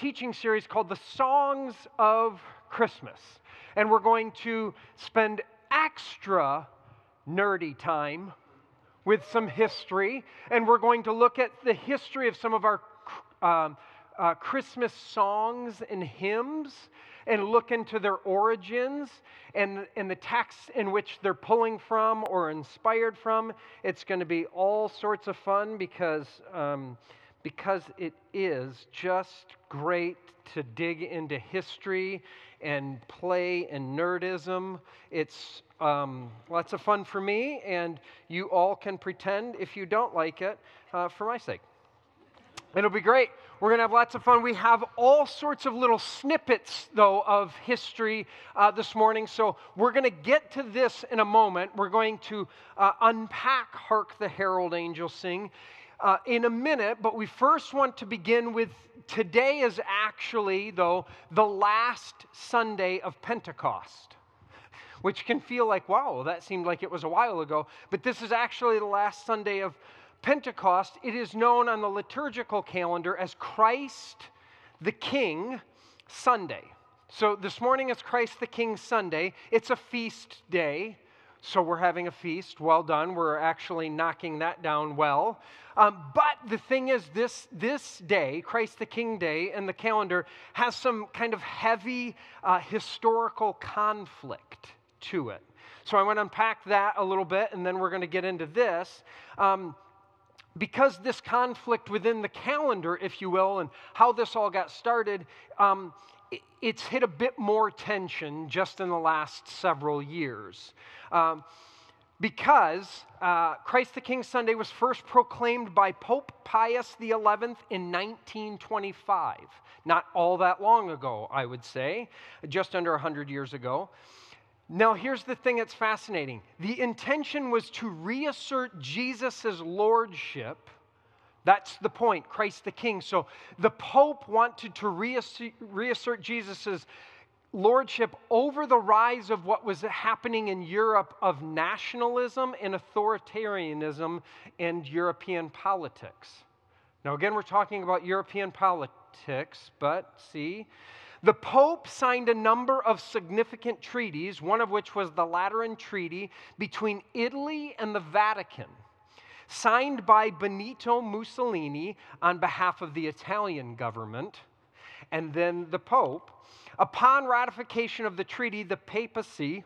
teaching series called The Songs of Christmas, and we're going to spend extra nerdy time with some history, and we're going to look at the history of some of our Christmas songs and hymns, and look into their origins and the texts in which they're pulling from or inspired from. It's going to be all sorts of fun because it is just great to dig into history and play and nerdism. It's lots of fun for me, and you all can pretend if you don't like it for my sake. It'll be great. We're going to have lots of fun. We have all sorts of little snippets, though, of history this morning. So we're going to get to this in a moment. We're going to unpack Hark the Herald Angels Sing in a minute. But we first want to begin with today is actually, though, the last Sunday of Pentecost, which can feel like, wow, that seemed like it was a while ago. But this is actually the last Sunday of Pentecost. It is known on the liturgical calendar as Christ the King Sunday. So this morning is Christ the King Sunday. It's a feast day, so we're having a feast. Well done. We're actually knocking that down well. But the thing is, this day, Christ the King Day in the calendar, has some kind of heavy historical conflict to it. So I want to unpack that a little bit, and then we're going to get into this. Because this conflict within the calendar, if you will, and how this all got started, it's hit a bit more tension just in the last several years. Because Christ the King Sunday was first proclaimed by Pope Pius XI in 1925. Not all that long ago, I would say, just under 100 years ago. Now, here's the thing that's fascinating. The intention was to reassert Jesus' lordship. That's the point, Christ the King. So the Pope wanted to reassert Jesus' lordship over the rise of what was happening in Europe of nationalism and authoritarianism and European politics. Now, again, we're talking about European politics, but see, the Pope signed a number of significant treaties, one of which was the Lateran Treaty between Italy and the Vatican, signed by Benito Mussolini on behalf of the Italian government, and then the Pope. Upon ratification of the treaty, the papacy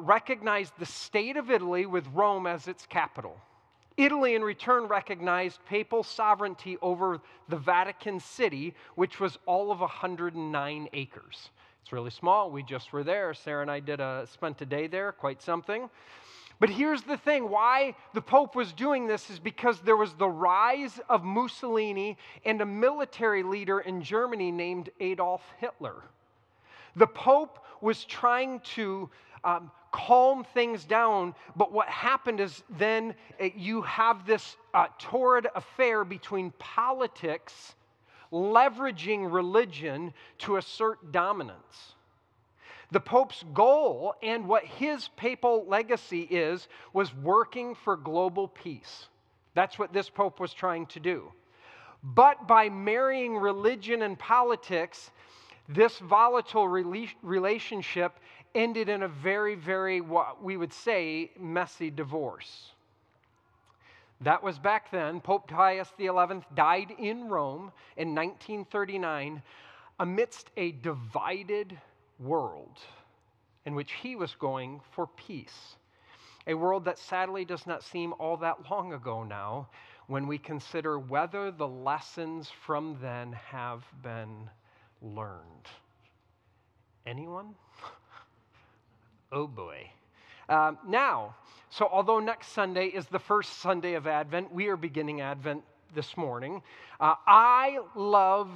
recognized the state of Italy with Rome as its capital. Italy, in return, recognized papal sovereignty over the Vatican City, which was all of 109 acres. It's really small. We just were there. Sarah and I spent a day there, quite something. But here's the thing. Why the Pope was doing this is because there was the rise of Mussolini and a military leader in Germany named Adolf Hitler. The Pope was trying to calm things down, but what happened is then you have this torrid affair between politics leveraging religion to assert dominance. The Pope's goal and what his papal legacy is was working for global peace. That's what this Pope was trying to do. But by marrying religion and politics, this volatile relationship ended in a very, very, what we would say, messy divorce. That was back then. Pope Pius XI died in Rome in 1939 amidst a divided world in which he was going for peace, a world that sadly does not seem all that long ago now when we consider whether the lessons from then have been learned. Anyone? Oh boy. So although next Sunday is the first Sunday of Advent, we are beginning Advent this morning. I love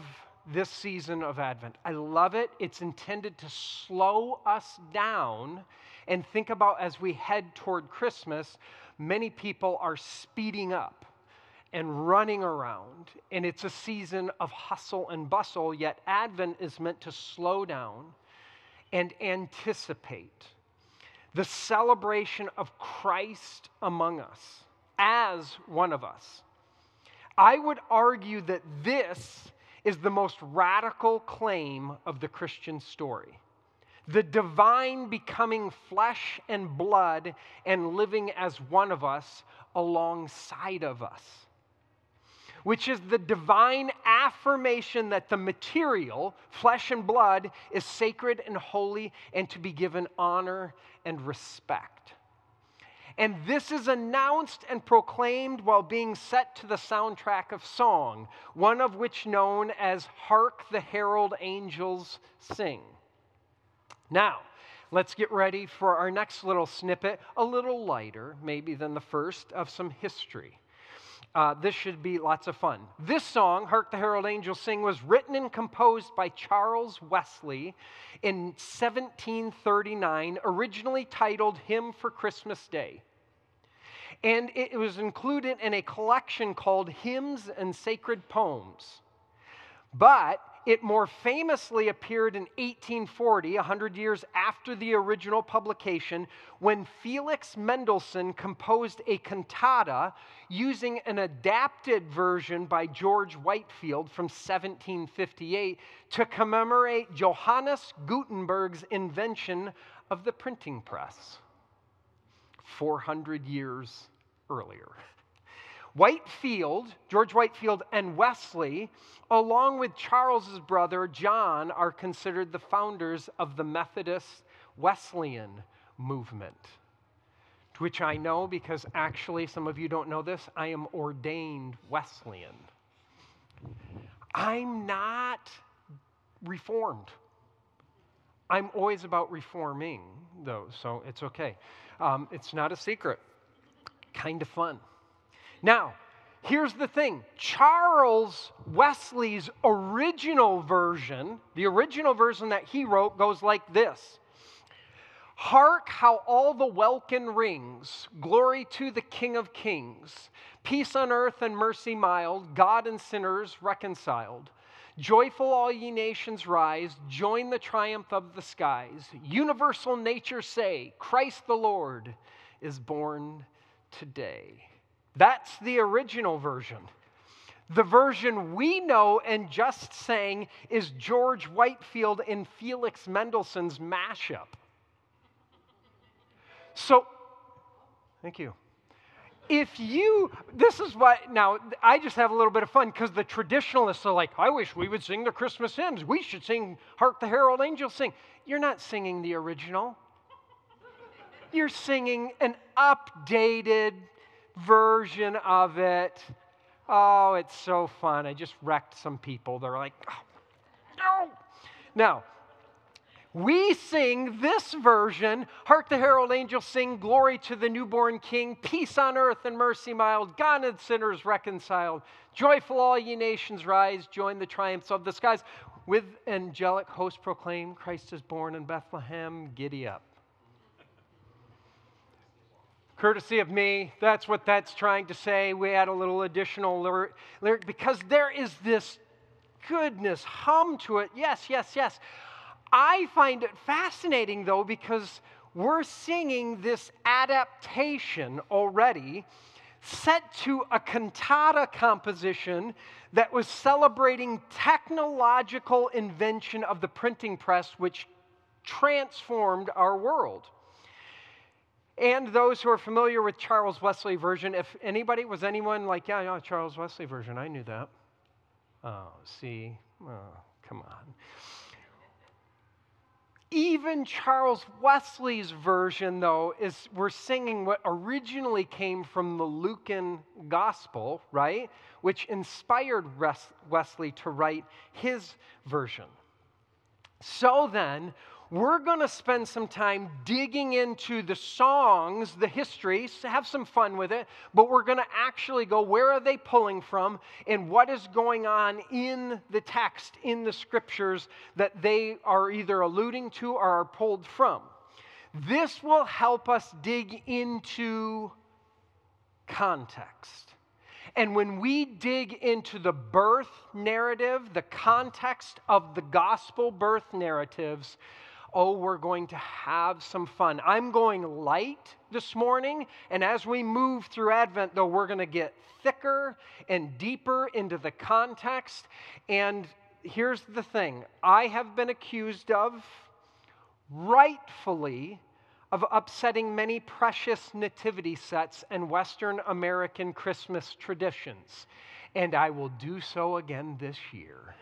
this season of Advent. I love it. It's intended to slow us down and think about as we head toward Christmas, many people are speeding up and running around, and it's a season of hustle and bustle, yet Advent is meant to slow down and anticipate the celebration of Christ among us, as one of us. I would argue that this is the most radical claim of the Christian story. The divine becoming flesh and blood and living as one of us alongside of us, which is the divine affirmation that the material, flesh and blood, is sacred and holy and to be given honor and respect. And this is announced and proclaimed while being set to the soundtrack of song, one of which known as Hark the Herald Angels Sing. Now, let's get ready for our next little snippet, a little lighter maybe than the first, of some history. This should be lots of fun. This song, Hark the Herald Angels Sing, was written and composed by Charles Wesley in 1739, originally titled Hymn for Christmas Day. And it was included in a collection called Hymns and Sacred Poems. But it more famously appeared in 1840, 100 years after the original publication, when Felix Mendelssohn composed a cantata using an adapted version by George Whitefield from 1758 to commemorate Johannes Gutenberg's invention of the printing press 400 years earlier. George Whitefield and Wesley, along with Charles's brother John, are considered the founders of the Methodist Wesleyan movement, which I know because actually, some of you don't know this, I am ordained Wesleyan. I'm not Reformed. I'm always about reforming, though, so it's okay. It's not a secret. Kind of fun. Now, here's the thing. Charles Wesley's original version, the original version that he wrote, goes like this. Hark how all the welkin rings, glory to the King of Kings, peace on earth and mercy mild, God and sinners reconciled. Joyful all ye nations rise, join the triumph of the skies. Universal nature say, Christ the Lord is born today. That's the original version. The version we know and just sang is George Whitefield and Felix Mendelssohn's mashup. So, thank you. This is what, now, I just have a little bit of fun because the traditionalists are like, I wish we would sing the Christmas hymns. We should sing Hark the Herald Angels Sing. You're not singing the original. You're singing an updated version of it. Oh, it's so fun. I just wrecked some people. They're like, oh, no. Now, we sing this version, Hark the Herald Angels Sing, glory to the newborn King, peace on earth and mercy mild, God and sinners reconciled, joyful all ye nations rise, join the triumphs of the skies, with angelic host proclaim, Christ is born in Bethlehem, giddy up. Courtesy of me, that's what that's trying to say. We add a little additional lyric because there is this goodness hum to it. Yes, yes, yes. I find it fascinating, though, because we're singing this adaptation already set to a cantata composition that was celebrating technological invention of the printing press, which transformed our world. And those who are familiar with Charles Wesley version, if anybody, was anyone like, yeah, Charles Wesley version, I knew that. Oh, see, oh, come on. Even Charles Wesley's version, though, we're singing what originally came from the Lucan Gospel, right? Which inspired Wesley to write his version. So then, we're going to spend some time digging into the songs, the histories, have some fun with it, but we're going to actually go, where are they pulling from, and what is going on in the text, in the scriptures that they are either alluding to or are pulled from. This will help us dig into context. And when we dig into the birth narrative, the context of the gospel birth narratives, oh, we're going to have some fun. I'm going light this morning, and as we move through Advent, though, we're going to get thicker and deeper into the context. And here's the thing. I have been accused of, rightfully, of upsetting many precious nativity sets and Western American Christmas traditions. And I will do so again this year.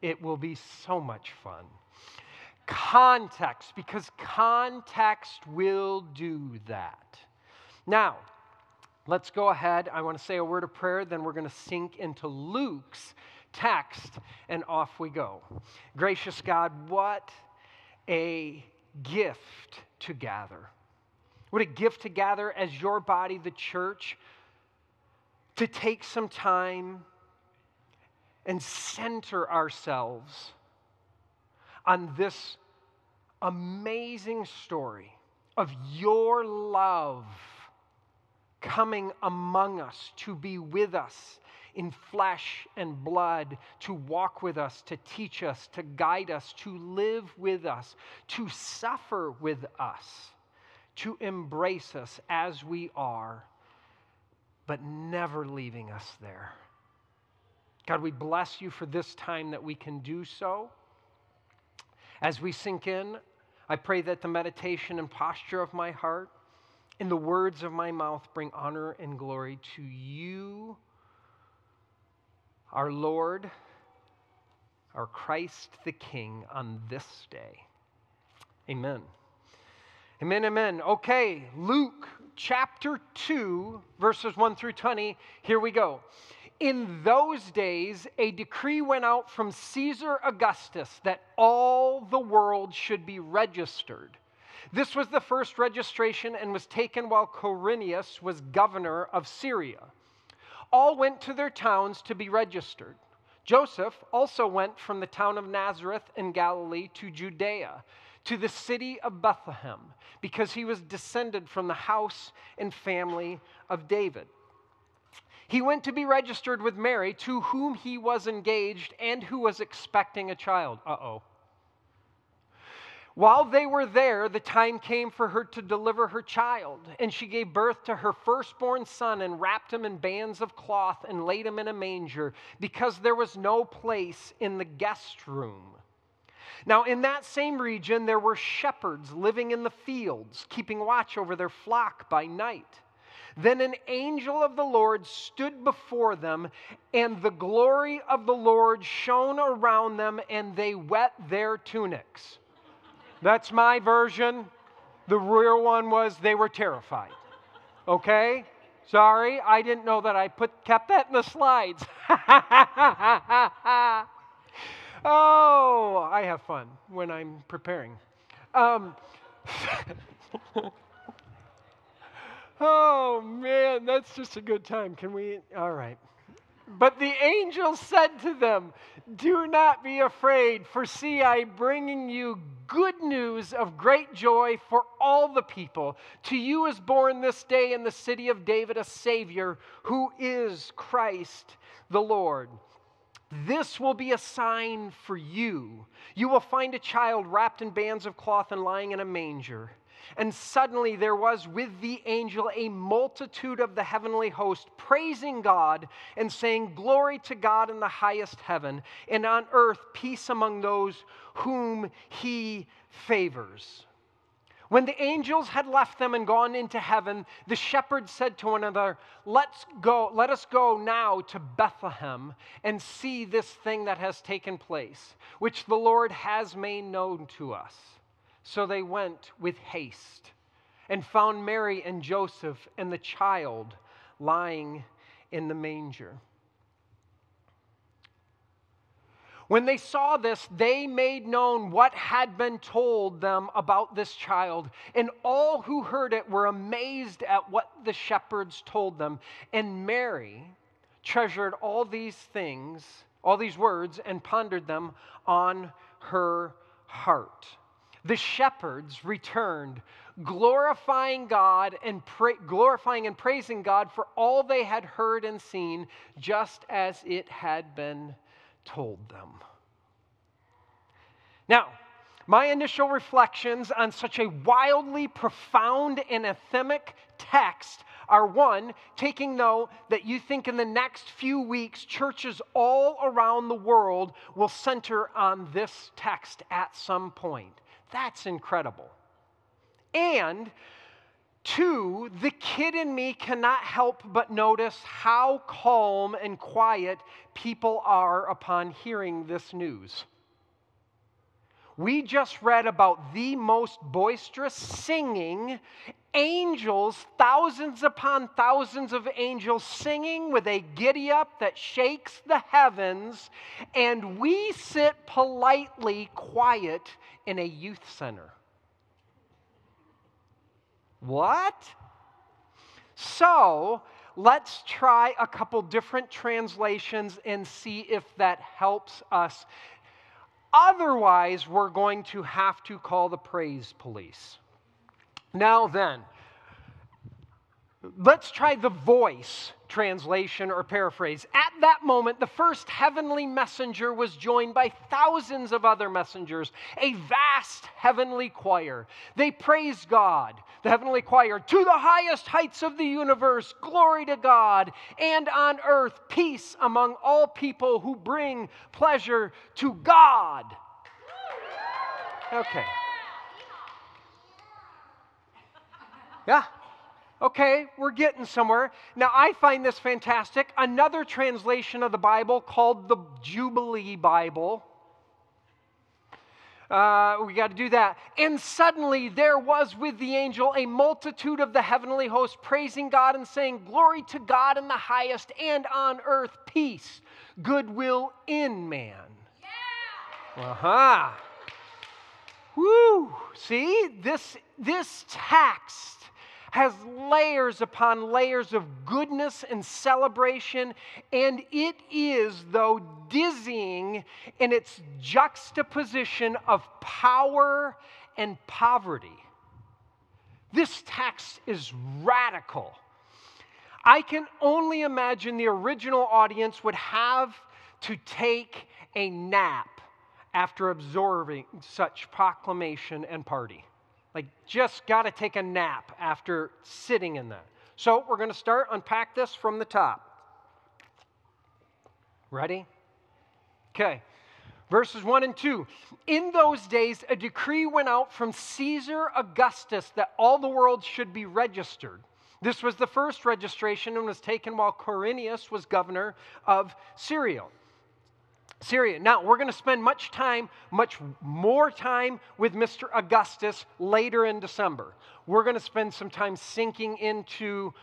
It will be so much fun. Context, because context will do that. Now, let's go ahead. I want to say a word of prayer, then we're going to sink into Luke's text, and off we go. Gracious God, what a gift to gather. What a gift to gather as your body, the church, to take some time and center ourselves on this amazing story of your love coming among us, to be with us in flesh and blood, to walk with us, to teach us, to guide us, to live with us, to suffer with us, to embrace us as we are, but never leaving us there. God, we bless you for this time that we can do so. As we sink in, I pray that the meditation and posture of my heart and the words of my mouth bring honor and glory to you, our Lord, our Christ the King, on this day. Amen. Amen, amen. Okay, Luke chapter 2, verses 1 through 20, here we go. In those days, a decree went out from Caesar Augustus that all the world should be registered. This was the first registration and was taken while Quirinius was governor of Syria. All went to their towns to be registered. Joseph also went from the town of Nazareth in Galilee to Judea, to the city of Bethlehem, because he was descended from the house and family of David. He went to be registered with Mary, to whom he was engaged and who was expecting a child. Uh-oh. While they were there, the time came for her to deliver her child, and she gave birth to her firstborn son and wrapped him in bands of cloth and laid him in a manger, because there was no place in the guest room. Now, in that same region, there were shepherds living in the fields, keeping watch over their flock by night. Then an angel of the Lord stood before them, and the glory of the Lord shone around them, and they wet their tunics. That's my version. The real one was they were terrified. Okay? Sorry, I didn't know that. I kept that in the slides. Oh, I have fun when I'm preparing. Oh, man, that's just a good time. Can we? All right. But the angel said to them, "Do not be afraid, for see, I'm bringing you good news of great joy for all the people. To you is born this day in the city of David a Savior, who is Christ the Lord. This will be a sign for you. You will find a child wrapped in bands of cloth and lying in a manger." And suddenly there was with the angel a multitude of the heavenly host, praising God and saying, "Glory to God in the highest heaven, and on earth peace among those whom he favors." When the angels had left them and gone into heaven, the shepherds said to one another, "Let us go now to Bethlehem and see this thing that has taken place, which the Lord has made known to us." So they went with haste and found Mary and Joseph and the child lying in the manger. When they saw this, they made known what had been told them about this child, and all who heard it were amazed at what the shepherds told them. And Mary treasured all these things, all these words, and pondered them on her heart. The shepherds returned, glorifying and praising God for all they had heard and seen, just as it had been told them. Now, My initial reflections on such a wildly profound and anthemic text are, one, taking note that you think in the next few weeks, churches all around the world will center on this text at some point. That's incredible. And two, the kid in me cannot help but notice how calm and quiet people are upon hearing this news. We just read about the most boisterous singing, angels, thousands upon thousands of angels singing with a giddy up that shakes the heavens, and we sit politely quiet in a youth center. What? So, let's try a couple different translations and see if that helps us. Otherwise, we're going to have to call the praise police. Now then, let's try the voice translation or paraphrase. At that moment, the first heavenly messenger was joined by thousands of other messengers, a vast heavenly choir. They praised God, the heavenly choir, to the highest heights of the universe, glory to God, and on earth, peace among all people who bring pleasure to God. Okay. Yeah. Okay, we're getting somewhere. Now, I find this fantastic. Another translation of the Bible called the Jubilee Bible. We got to do that. And suddenly there was with the angel a multitude of the heavenly host praising God and saying, glory to God in the highest, and on earth peace, goodwill in man. Yeah. Uh-huh. Woo! See, this text has layers upon layers of goodness and celebration, and it is, though, dizzying in its juxtaposition of power and poverty. This text is radical. I can only imagine the original audience would have to take a nap after absorbing such proclamation and party. Like, just got to take a nap after sitting in that. So we're going to start, unpack this from the top. Ready? Okay. Verses 1 and 2. In those days, a decree went out from Caesar Augustus that all the world should be registered. This was the first registration and was taken while Quirinius was governor of Syria. Now, we're going to spend much more time with Mr. Augustus later in December. We're going to spend some time sinking into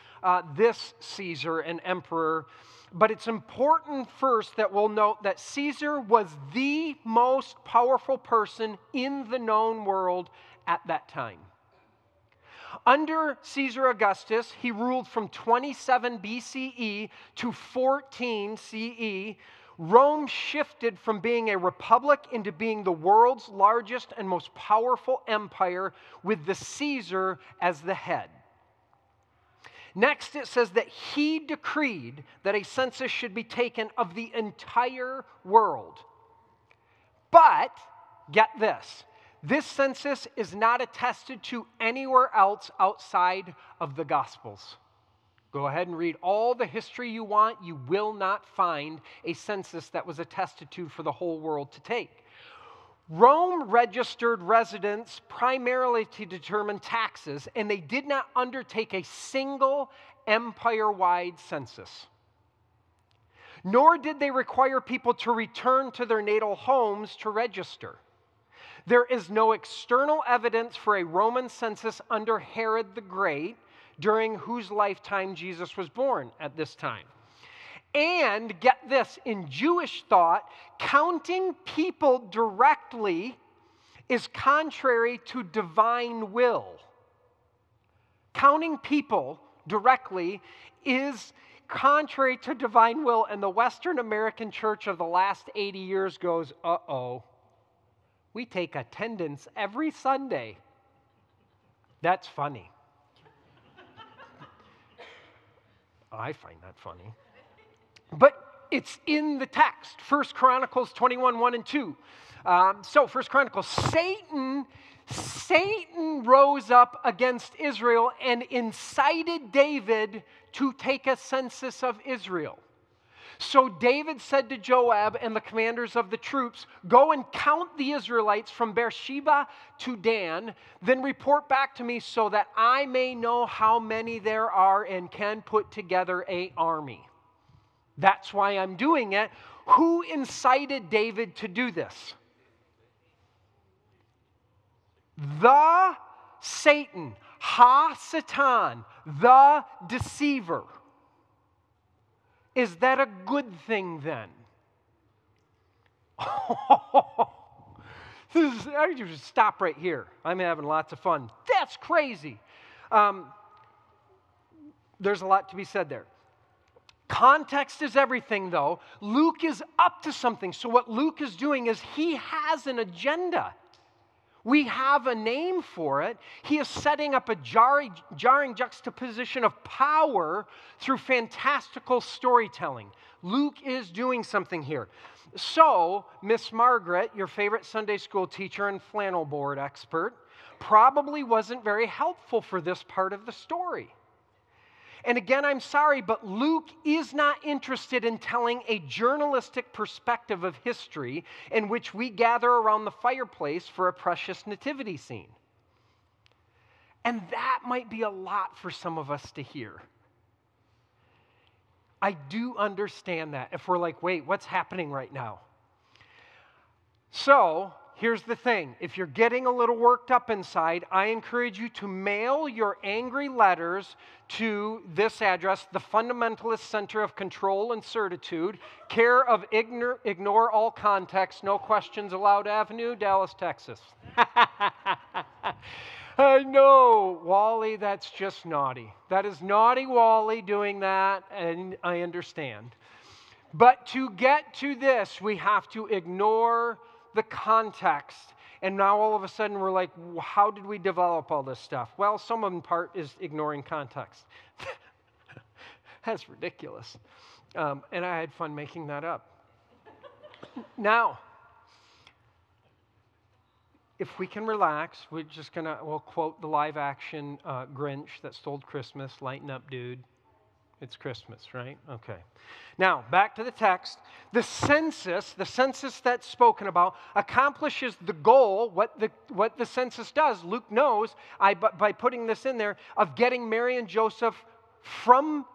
this Caesar and emperor. But it's important first that we'll note that Caesar was the most powerful person in the known world at that time. Under Caesar Augustus, he ruled from 27 BCE to 14 CE. Rome shifted from being a republic into being the world's largest and most powerful empire, with the Caesar as the head. Next, it says that he decreed that a census should be taken of the entire world. But, get this, this census is not attested to anywhere else outside of the Gospels. Go ahead and read all the history you want. You will not find a census that was attested to for the whole world to take. Rome registered residents primarily to determine taxes, and they did not undertake a single empire-wide census. Nor did they require people to return to their natal homes to register. There is no external evidence for a Roman census under Herod the Great, during whose lifetime Jesus was born at this time. And get this, in Jewish thought, counting people directly is contrary to divine will. Counting people directly is contrary to divine will, and the Western American church of the last 80 years goes, uh-oh, we take attendance every Sunday. That's funny. I find that funny. But It's in the text, 1 Chronicles 21, 1 and 2. So 1 Chronicles, Satan rose up against Israel and incited David to take a census of Israel. So David said to Joab and the commanders of the troops, "Go and count the Israelites from Beersheba to Dan, then report back to me so that I may know how many there are and can put together an army." That's why I'm doing it. Who incited David to do this? The Satan, Ha-Satan, the deceiver. Is that a good thing then? I just stop right here. I'm having lots of fun. That's crazy. There's a lot to be said there. Context is everything, though. Luke is up to something. So what Luke is doing is he has an agenda. We have a name for it. He is setting up a jarring juxtaposition of power through fantastical storytelling. Luke is doing something here. So, Miss Margaret, your favorite Sunday school teacher and flannel board expert, probably wasn't very helpful for this part of the story. And again, I'm sorry, but Luke is not interested in telling a journalistic perspective of history in which we gather around the fireplace for a precious nativity scene. And that might be a lot for some of us to hear. I do understand that if we're like, wait, what's happening right now? So, here's the thing. If you're getting a little worked up inside, I encourage you to mail your angry letters to this address, the Fundamentalist Center of Control and Certitude, care of Ignore All Context, No Questions Allowed Avenue, Dallas, Texas. I know, Wally, that's just naughty. That is naughty Wally doing that, and I understand. But to get to this, we have to ignore the context, and now all of a sudden we're like, how did we develop all this stuff? Well, some of in part is ignoring context. That's ridiculous. And I had fun making that up. Now, if we can relax, we're just going to, we'll quote the live action Grinch that stole Christmas, lighten up, dude. It's Christmas, right? Okay. Now, back to the text. The census that's spoken about, accomplishes the goal, what the census does, Luke knows, by putting this in there, of getting Mary and Joseph from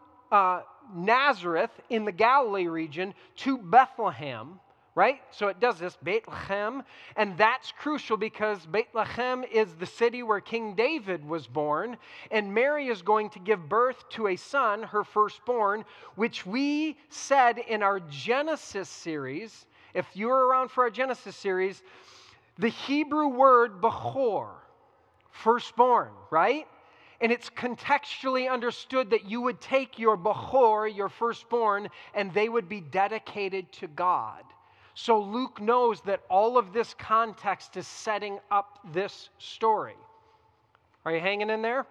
Nazareth in the Galilee region to Bethlehem, right? So it does this, Bethlehem, and that's crucial because Bethlehem is the city where King David was born, and Mary is going to give birth to a son, her firstborn, which we said in our Genesis series, if you were around for our Genesis series, the Hebrew word Bechor, firstborn, right? And it's contextually understood that you would take your Bechor, your firstborn, and they would be dedicated to God. So Luke knows that all of this context is setting up this story. Are you hanging in there?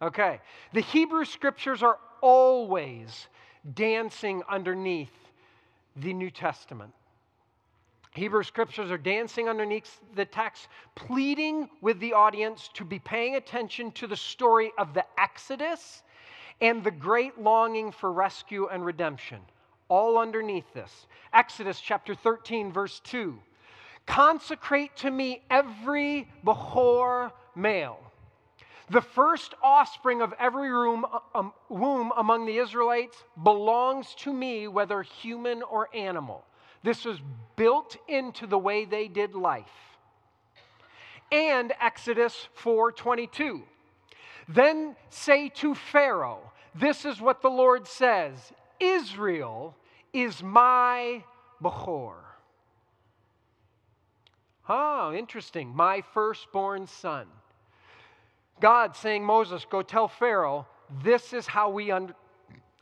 Okay. The Hebrew scriptures are always dancing underneath the New Testament. Hebrew scriptures are dancing underneath the text, pleading with the audience to be paying attention to the story of the Exodus and the great longing for rescue and redemption. All underneath this. Exodus chapter 13, verse 2. Consecrate to me every Bechor male, the first offspring of every womb among the Israelites belongs to me, whether human or animal. This was built into the way they did life. And Exodus 4:22. Then say to Pharaoh, this is what the Lord says, Israel is my Bechor. Oh, interesting. My firstborn son. God saying, Moses, go tell Pharaoh, this is how we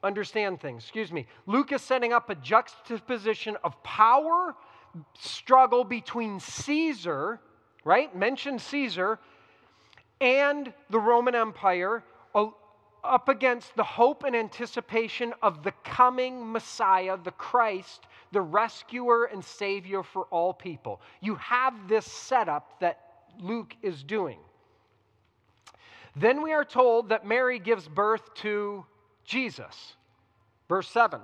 understand things. Excuse me. Luke is setting up a juxtaposition of power struggle between Caesar, right? Mentioned Caesar, and the Roman Empire up against the hope and anticipation of the coming Messiah, the Christ, the rescuer and savior for all people. You have this setup that Luke is doing. Then we are told that Mary gives birth to Jesus, verse 7,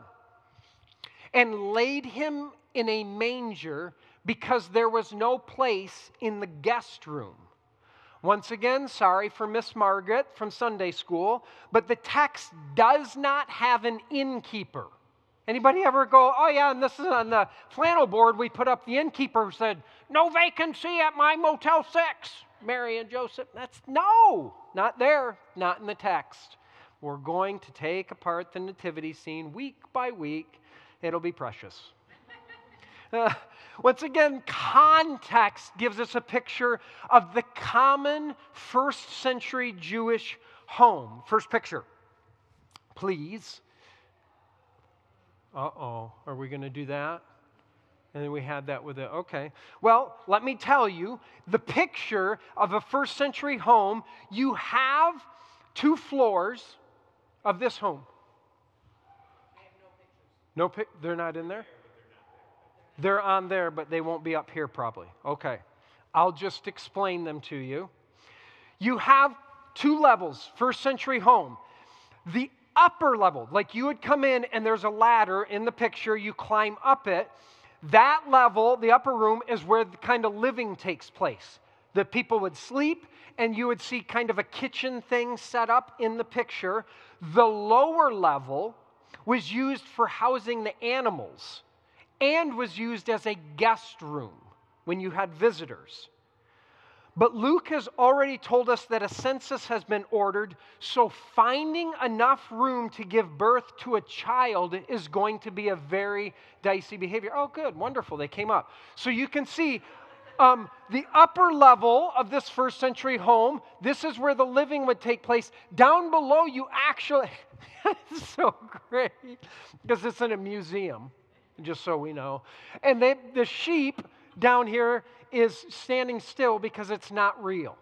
and laid him in a manger because there was no place in the guest room. Once again, sorry for Miss Margaret from Sunday school, but the text does not have an innkeeper. Anybody ever go, oh yeah, and this is on the flannel board we put up, the innkeeper who said, no vacancy at my Motel 6, Mary and Joseph. That's no, not there, not in the text. We're going to take apart the nativity scene week by week. It'll be precious. Once again, context gives us a picture of the common first-century Jewish home. First picture, please. Uh-oh, are we going to do that? And then we had that with it. Okay. Well, let me tell you, the picture of a first-century home, you have two floors of this home. I have no pictures. No, they're not in there? They're on there, but they won't be up here probably. Okay. I'll just explain them to you. You have two levels, first-century home. The upper level, like you would come in and there's a ladder in the picture, you climb up it. That level, the upper room, is where the kind of living takes place. The people would sleep, and you would see kind of a kitchen thing set up in the picture. The lower level was used for housing the animals and was used as a guest room when you had visitors. But Luke has already told us that a census has been ordered, so finding enough room to give birth to a child is going to be a very dicey behavior. Oh, good, wonderful, they came up. So you can see the upper level of this first century home, this is where the living would take place. Down below, you actually, that's so great, because it's in a museum, just so we know. And the sheep down here is standing still because it's not real.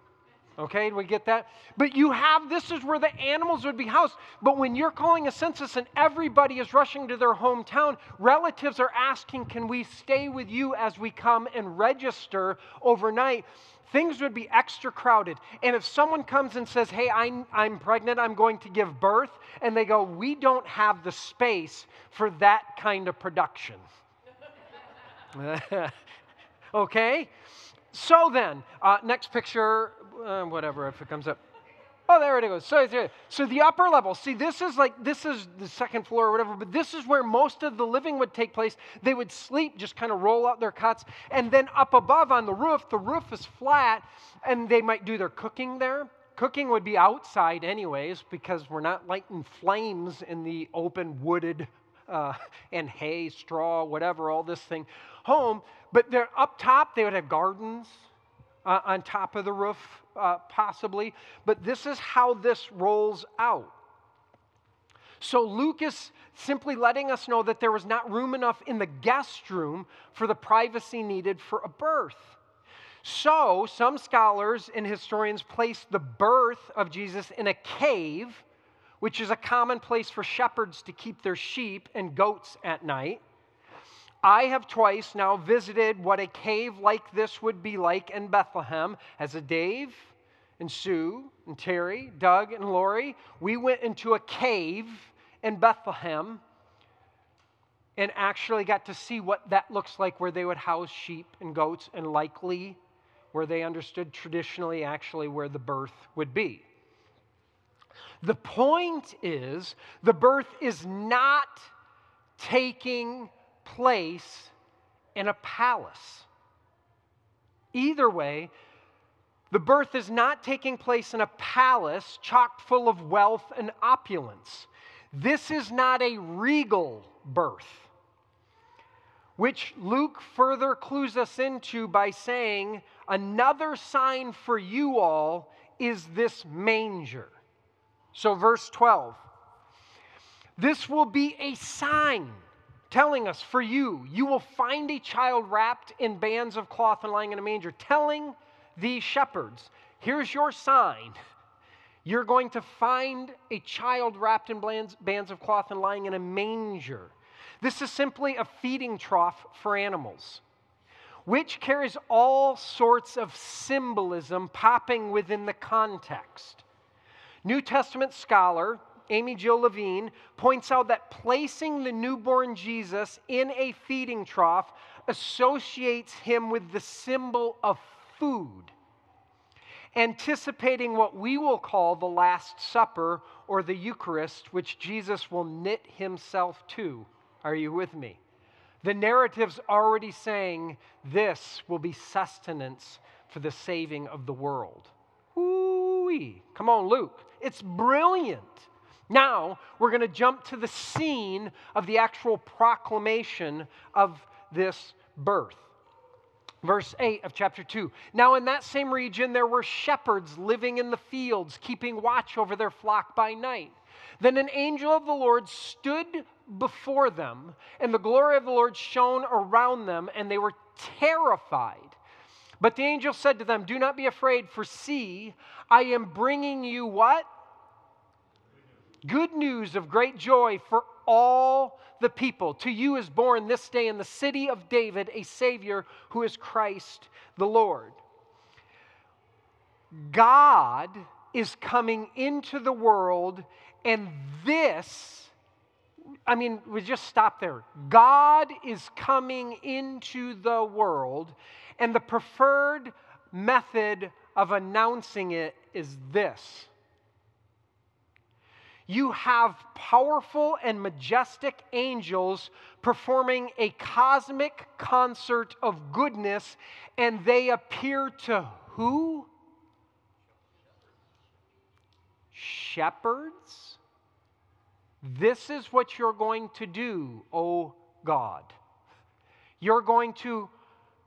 Okay, do we get that? But you have, this is where the animals would be housed. But when you're calling a census and everybody is rushing to their hometown, relatives are asking, can we stay with you as we come and register overnight? Things would be extra crowded. And if someone comes and says, hey, I'm pregnant, I'm going to give birth, and they go, we don't have the space for that kind of production. Okay? So then, next picture, whatever, if it comes up. Oh, there it goes. So the upper level, see, this is the second floor or whatever, but this is where most of the living would take place. They would sleep, just kind of roll out their cots, and then up above on the roof is flat, and they might do their cooking there. Cooking would be outside anyways, because we're not lighting flames in the open, wooded and hay, straw, whatever, all this thing, home. But they're up top, they would have gardens on top of the roof, possibly. But this is how this rolls out. So Luke is simply letting us know that there was not room enough in the guest room for the privacy needed for a birth. So some scholars and historians place the birth of Jesus in a cave, which is a common place for shepherds to keep their sheep and goats at night. I have twice now visited what a cave like this would be like in Bethlehem. As a Dave and Sue and Terry, Doug and Lori, we went into a cave in Bethlehem and actually got to see what that looks like, where they would house sheep and goats and likely where they understood traditionally actually where the birth would be. The point is, the birth is not taking place in a palace. Either way, the birth is not taking place in a palace chock full of wealth and opulence. This is not a regal birth, which Luke further clues us into by saying, another sign for you all is this manger. So verse 12, this will be a sign telling us, for you, you will find a child wrapped in bands of cloth and lying in a manger, telling the shepherds, here's your sign. You're going to find a child wrapped in bands of cloth and lying in a manger. This is simply a feeding trough for animals, which carries all sorts of symbolism popping within the context. New Testament scholar Amy Jill Levine points out that placing the newborn Jesus in a feeding trough associates him with the symbol of food, anticipating what we will call the Last Supper or the Eucharist, which Jesus will knit himself to. Are you with me? The narrative's already saying this will be sustenance for the saving of the world. Ooh-wee. Come on, Luke. It's brilliant. Now, we're going to jump to the scene of the actual proclamation of this birth. Verse 8 of chapter 2. Now in that same region there were shepherds living in the fields, keeping watch over their flock by night. Then an angel of the Lord stood before them, and the glory of the Lord shone around them, and they were terrified. But the angel said to them, "Do not be afraid, for see, I am bringing you" what? "Good news of great joy for all the people. To you is born this day in the city of David a Savior who is Christ the Lord." God is coming into the world, and this, I mean, we just stop there. God is coming into the world, and the preferred method of announcing it is this. You have powerful and majestic angels performing a cosmic concert of goodness, and they appear to who? Shepherds? This is what you're going to do, O God. You're going to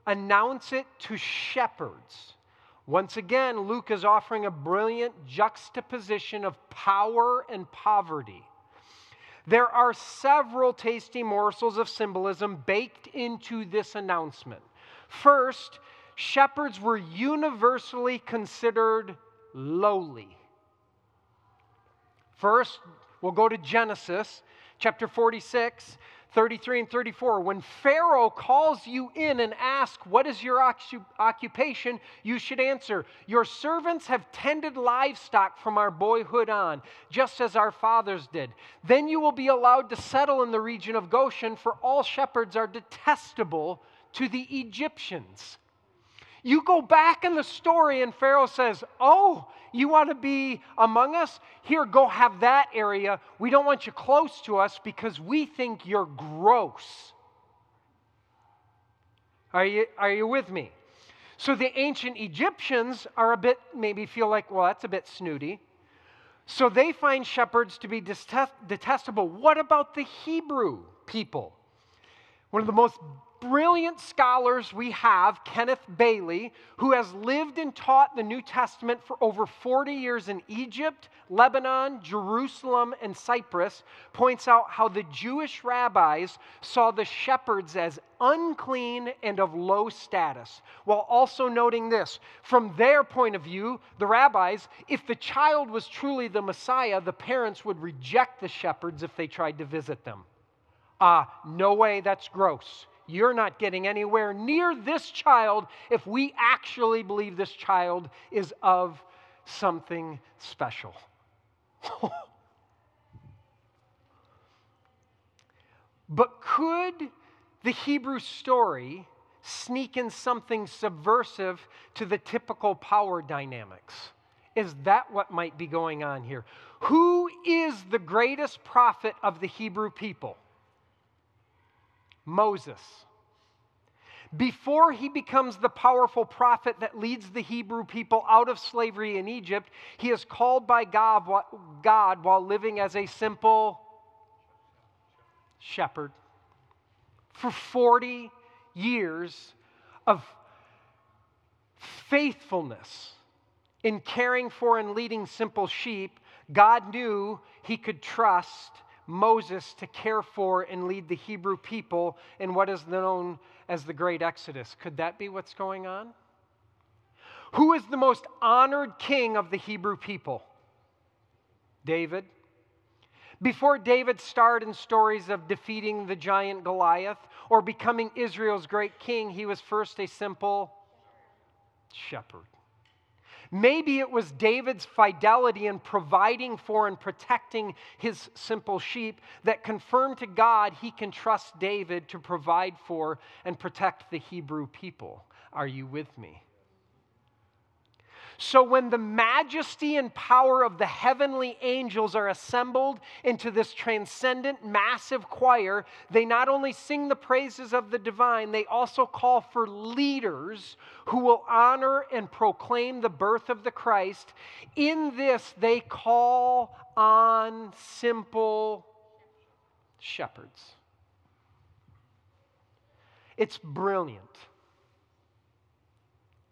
announce it to shepherds. Once again, Luke is offering a brilliant juxtaposition of power and poverty. There are several tasty morsels of symbolism baked into this announcement. First, shepherds were universally considered lowly. First, we'll go to Genesis chapter 46, 33 and 34, when Pharaoh calls you in and asks, "What is your occupation?" you should answer, "Your servants have tended livestock from our boyhood on, just as our fathers did." Then you will be allowed to settle in the region of Goshen, for all shepherds are detestable to the Egyptians. You go back in the story and Pharaoh says, "Oh, you want to be among us? Here, go have that area. We don't want you close to us because we think you're gross." Are you with me? So the ancient Egyptians are a bit, maybe feel like, well, that's a bit snooty. So they find shepherds to be detestable. What about the Hebrew people? One of the most brilliant scholars we have, Kenneth Bailey, who has lived and taught the New Testament for over 40 years in Egypt, Lebanon, Jerusalem, and Cyprus, points out how the Jewish rabbis saw the shepherds as unclean and of low status, while also noting this. From their point of view, the rabbis, if the child was truly the Messiah, the parents would reject the shepherds if they tried to visit them. No way, that's gross. You're not getting anywhere near this child if we actually believe this child is of something special. But could the Hebrew story sneak in something subversive to the typical power dynamics? Is that what might be going on here? Who is the greatest prophet of the Hebrew people? Moses. Before he becomes the powerful prophet that leads the Hebrew people out of slavery in Egypt, he is called by God while living as a simple shepherd for 40 years of faithfulness in caring for and leading simple sheep. God knew he could trust Moses to care for and lead the Hebrew people in what is known as the Great Exodus. Could that be what's going on? Who is the most honored king of the Hebrew people? David. Before David starred in stories of defeating the giant Goliath or becoming Israel's great king, he was first a simple shepherd. Maybe it was David's fidelity in providing for and protecting his simple sheep that confirmed to God he can trust David to provide for and protect the Hebrew people. Are you with me? So when the majesty and power of the heavenly angels are assembled into this transcendent, massive choir, they not only sing the praises of the divine, they also call for leaders who will honor and proclaim the birth of the Christ. In this, they call on simple shepherds. It's brilliant.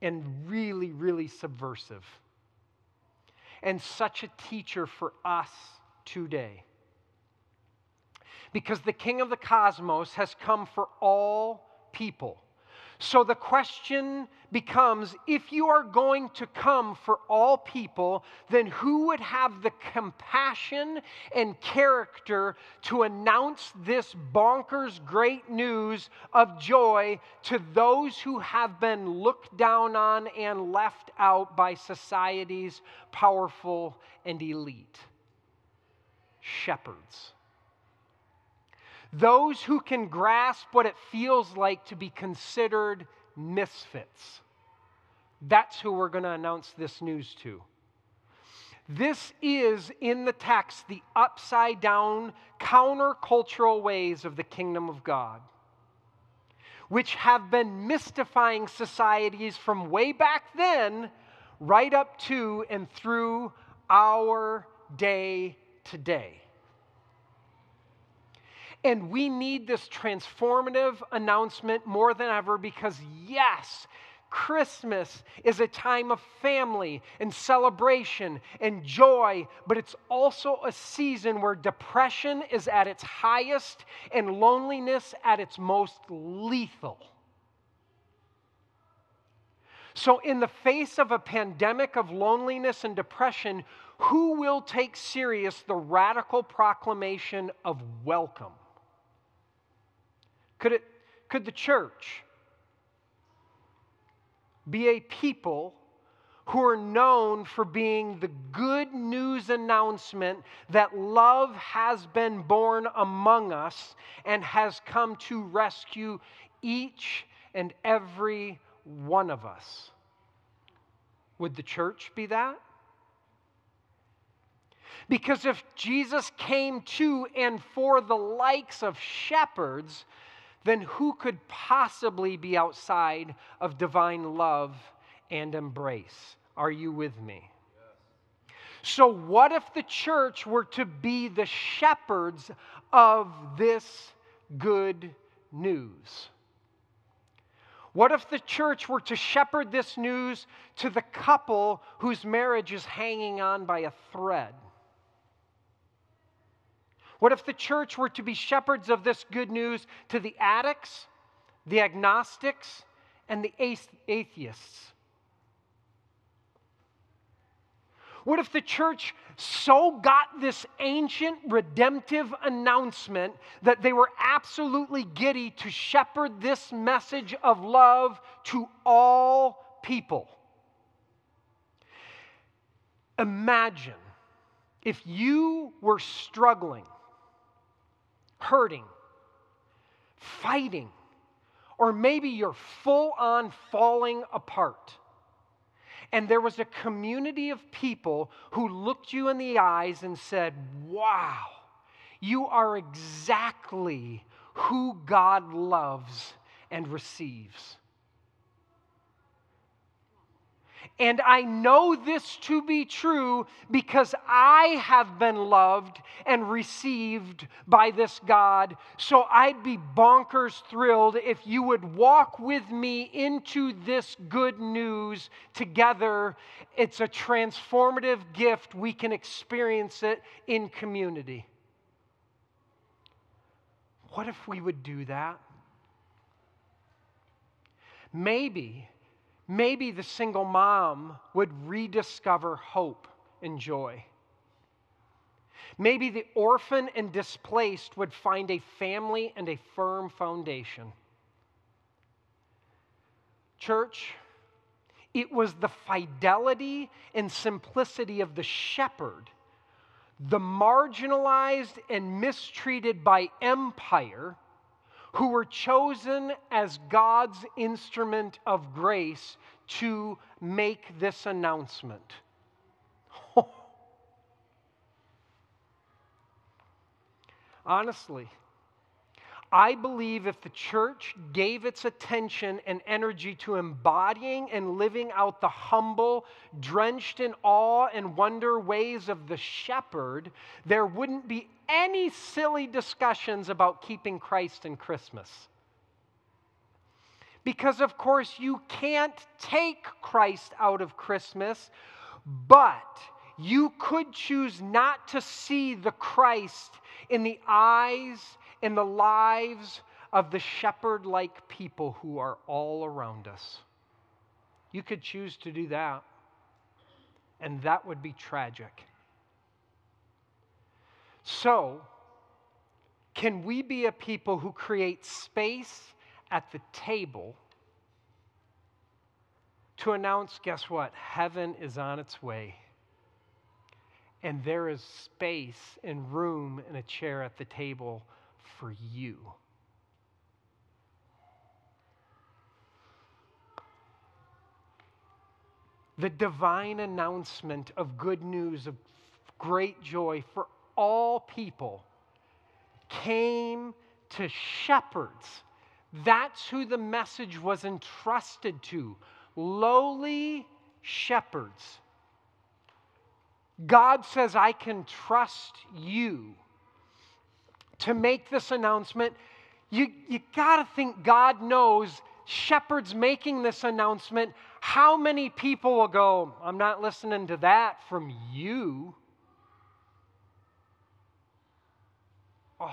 And really, really subversive. And such a teacher for us today. Because the King of the Cosmos has come for all people. So the question becomes, if you are going to come for all people, then who would have the compassion and character to announce this bonkers great news of joy to those who have been looked down on and left out by society's powerful and elite? Shepherds. Those who can grasp what it feels like to be considered misfits. That's who we're going to announce this news to. This is, in the text, the upside-down, countercultural ways of the kingdom of God, which have been mystifying societies from way back then right up to and through our day today. And we need this transformative announcement more than ever because, yes, Christmas is a time of family and celebration and joy, but it's also a season where depression is at its highest and loneliness at its most lethal. So in the face of a pandemic of loneliness and depression, who will take serious the radical proclamation of welcome? Could the church be a people who are known for being the good news announcement that love has been born among us and has come to rescue each and every one of us? Would the church be that? Because if Jesus came to and for the likes of shepherds, then who could possibly be outside of divine love and embrace? Are you with me? Yes. So what if the church were to be the shepherds of this good news? What if the church were to shepherd this news to the couple whose marriage is hanging on by a thread? What if the church were to be shepherds of this good news to the addicts, the agnostics, and the atheists? What if the church so got this ancient redemptive announcement that they were absolutely giddy to shepherd this message of love to all people? Imagine if you were struggling, hurting, fighting, or maybe you're full-on falling apart. And there was a community of people who looked you in the eyes and said, wow, you are exactly who God loves and receives. And I know this to be true because I have been loved and received by this God. So I'd be bonkers thrilled if you would walk with me into this good news together. It's a transformative gift. We can experience it in community. What if we would do that? Maybe the single mom would rediscover hope and joy. Maybe the orphan and displaced would find a family and a firm foundation. Church, it was the fidelity and simplicity of the shepherd, the marginalized and mistreated by empire, who were chosen as God's instrument of grace to make this announcement. Honestly, I believe if the church gave its attention and energy to embodying and living out the humble, drenched in awe and wonder ways of the shepherd, there wouldn't be any silly discussions about keeping Christ and Christmas. Because, of course, you can't take Christ out of Christmas, but you could choose not to see the Christ in the eyes and the lives of the shepherd-like people who are all around us. You could choose to do that, and that would be tragic. So, can we be a people who create space at the table to announce, guess what? Heaven is on its way. And there is space and room and a chair at the table for you. The divine announcement of good news, of great joy for all people, came to shepherds. That's who the message was entrusted to, lowly shepherds. God says, I can trust you to make this announcement. You got to think God knows shepherds making this announcement. How many people will go, I'm not listening to that from you? Oh.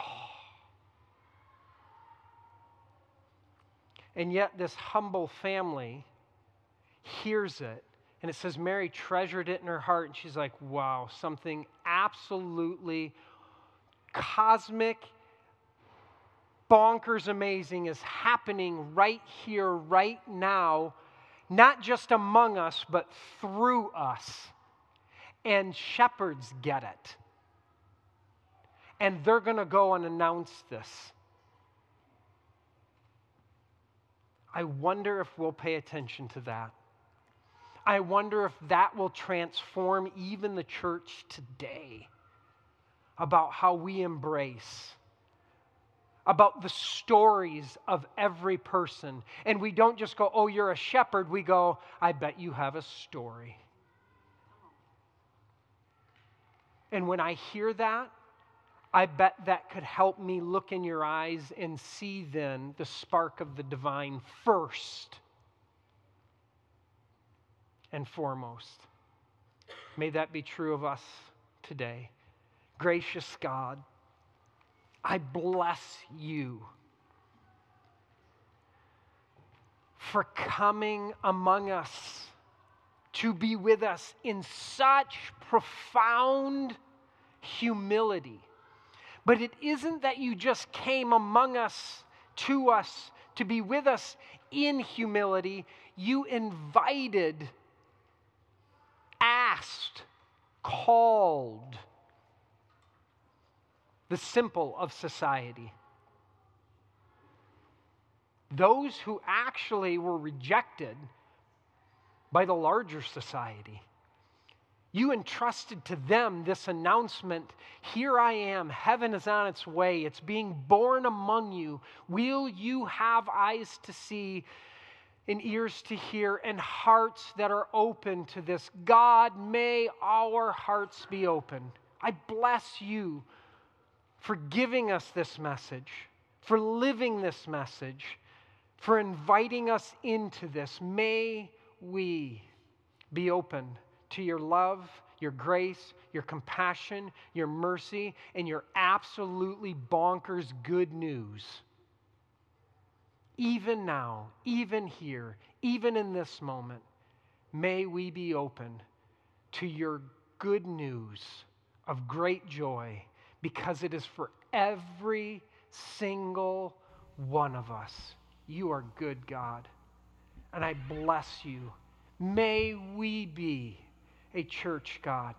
And yet this humble family hears it. And it says Mary treasured it in her heart, and she's like, wow, something absolutely cosmic, bonkers amazing is happening right here, right now, not just among us, but through us. And shepherds get it. And they're going to go and announce this. I wonder if we'll pay attention to that. I wonder if that will transform even the church today about how we embrace, about the stories of every person. And we don't just go, oh, you're a shepherd. We go, I bet you have a story. And when I hear that, I bet that could help me look in your eyes and see then the spark of the divine first and foremost. May that be true of us today. Gracious God, I bless you for coming among us to be with us in such profound humility. But it isn't that you just came among us, to us, to be with us in humility. You invited us, asked, called, the simple of society. Those who actually were rejected by the larger society. You entrusted to them this announcement, here I am, heaven is on its way, it's being born among you. Will you have eyes to see, and ears to hear, and hearts that are open to this? God, may our hearts be open. I bless you for giving us this message, for living this message, for inviting us into this. May we be open to your love, your grace, your compassion, your mercy, and your absolutely bonkers good news. Even now, even here, even in this moment, may we be open to your good news of great joy, because it is for every single one of us. You are good, God, and I bless you. May we be a church, God,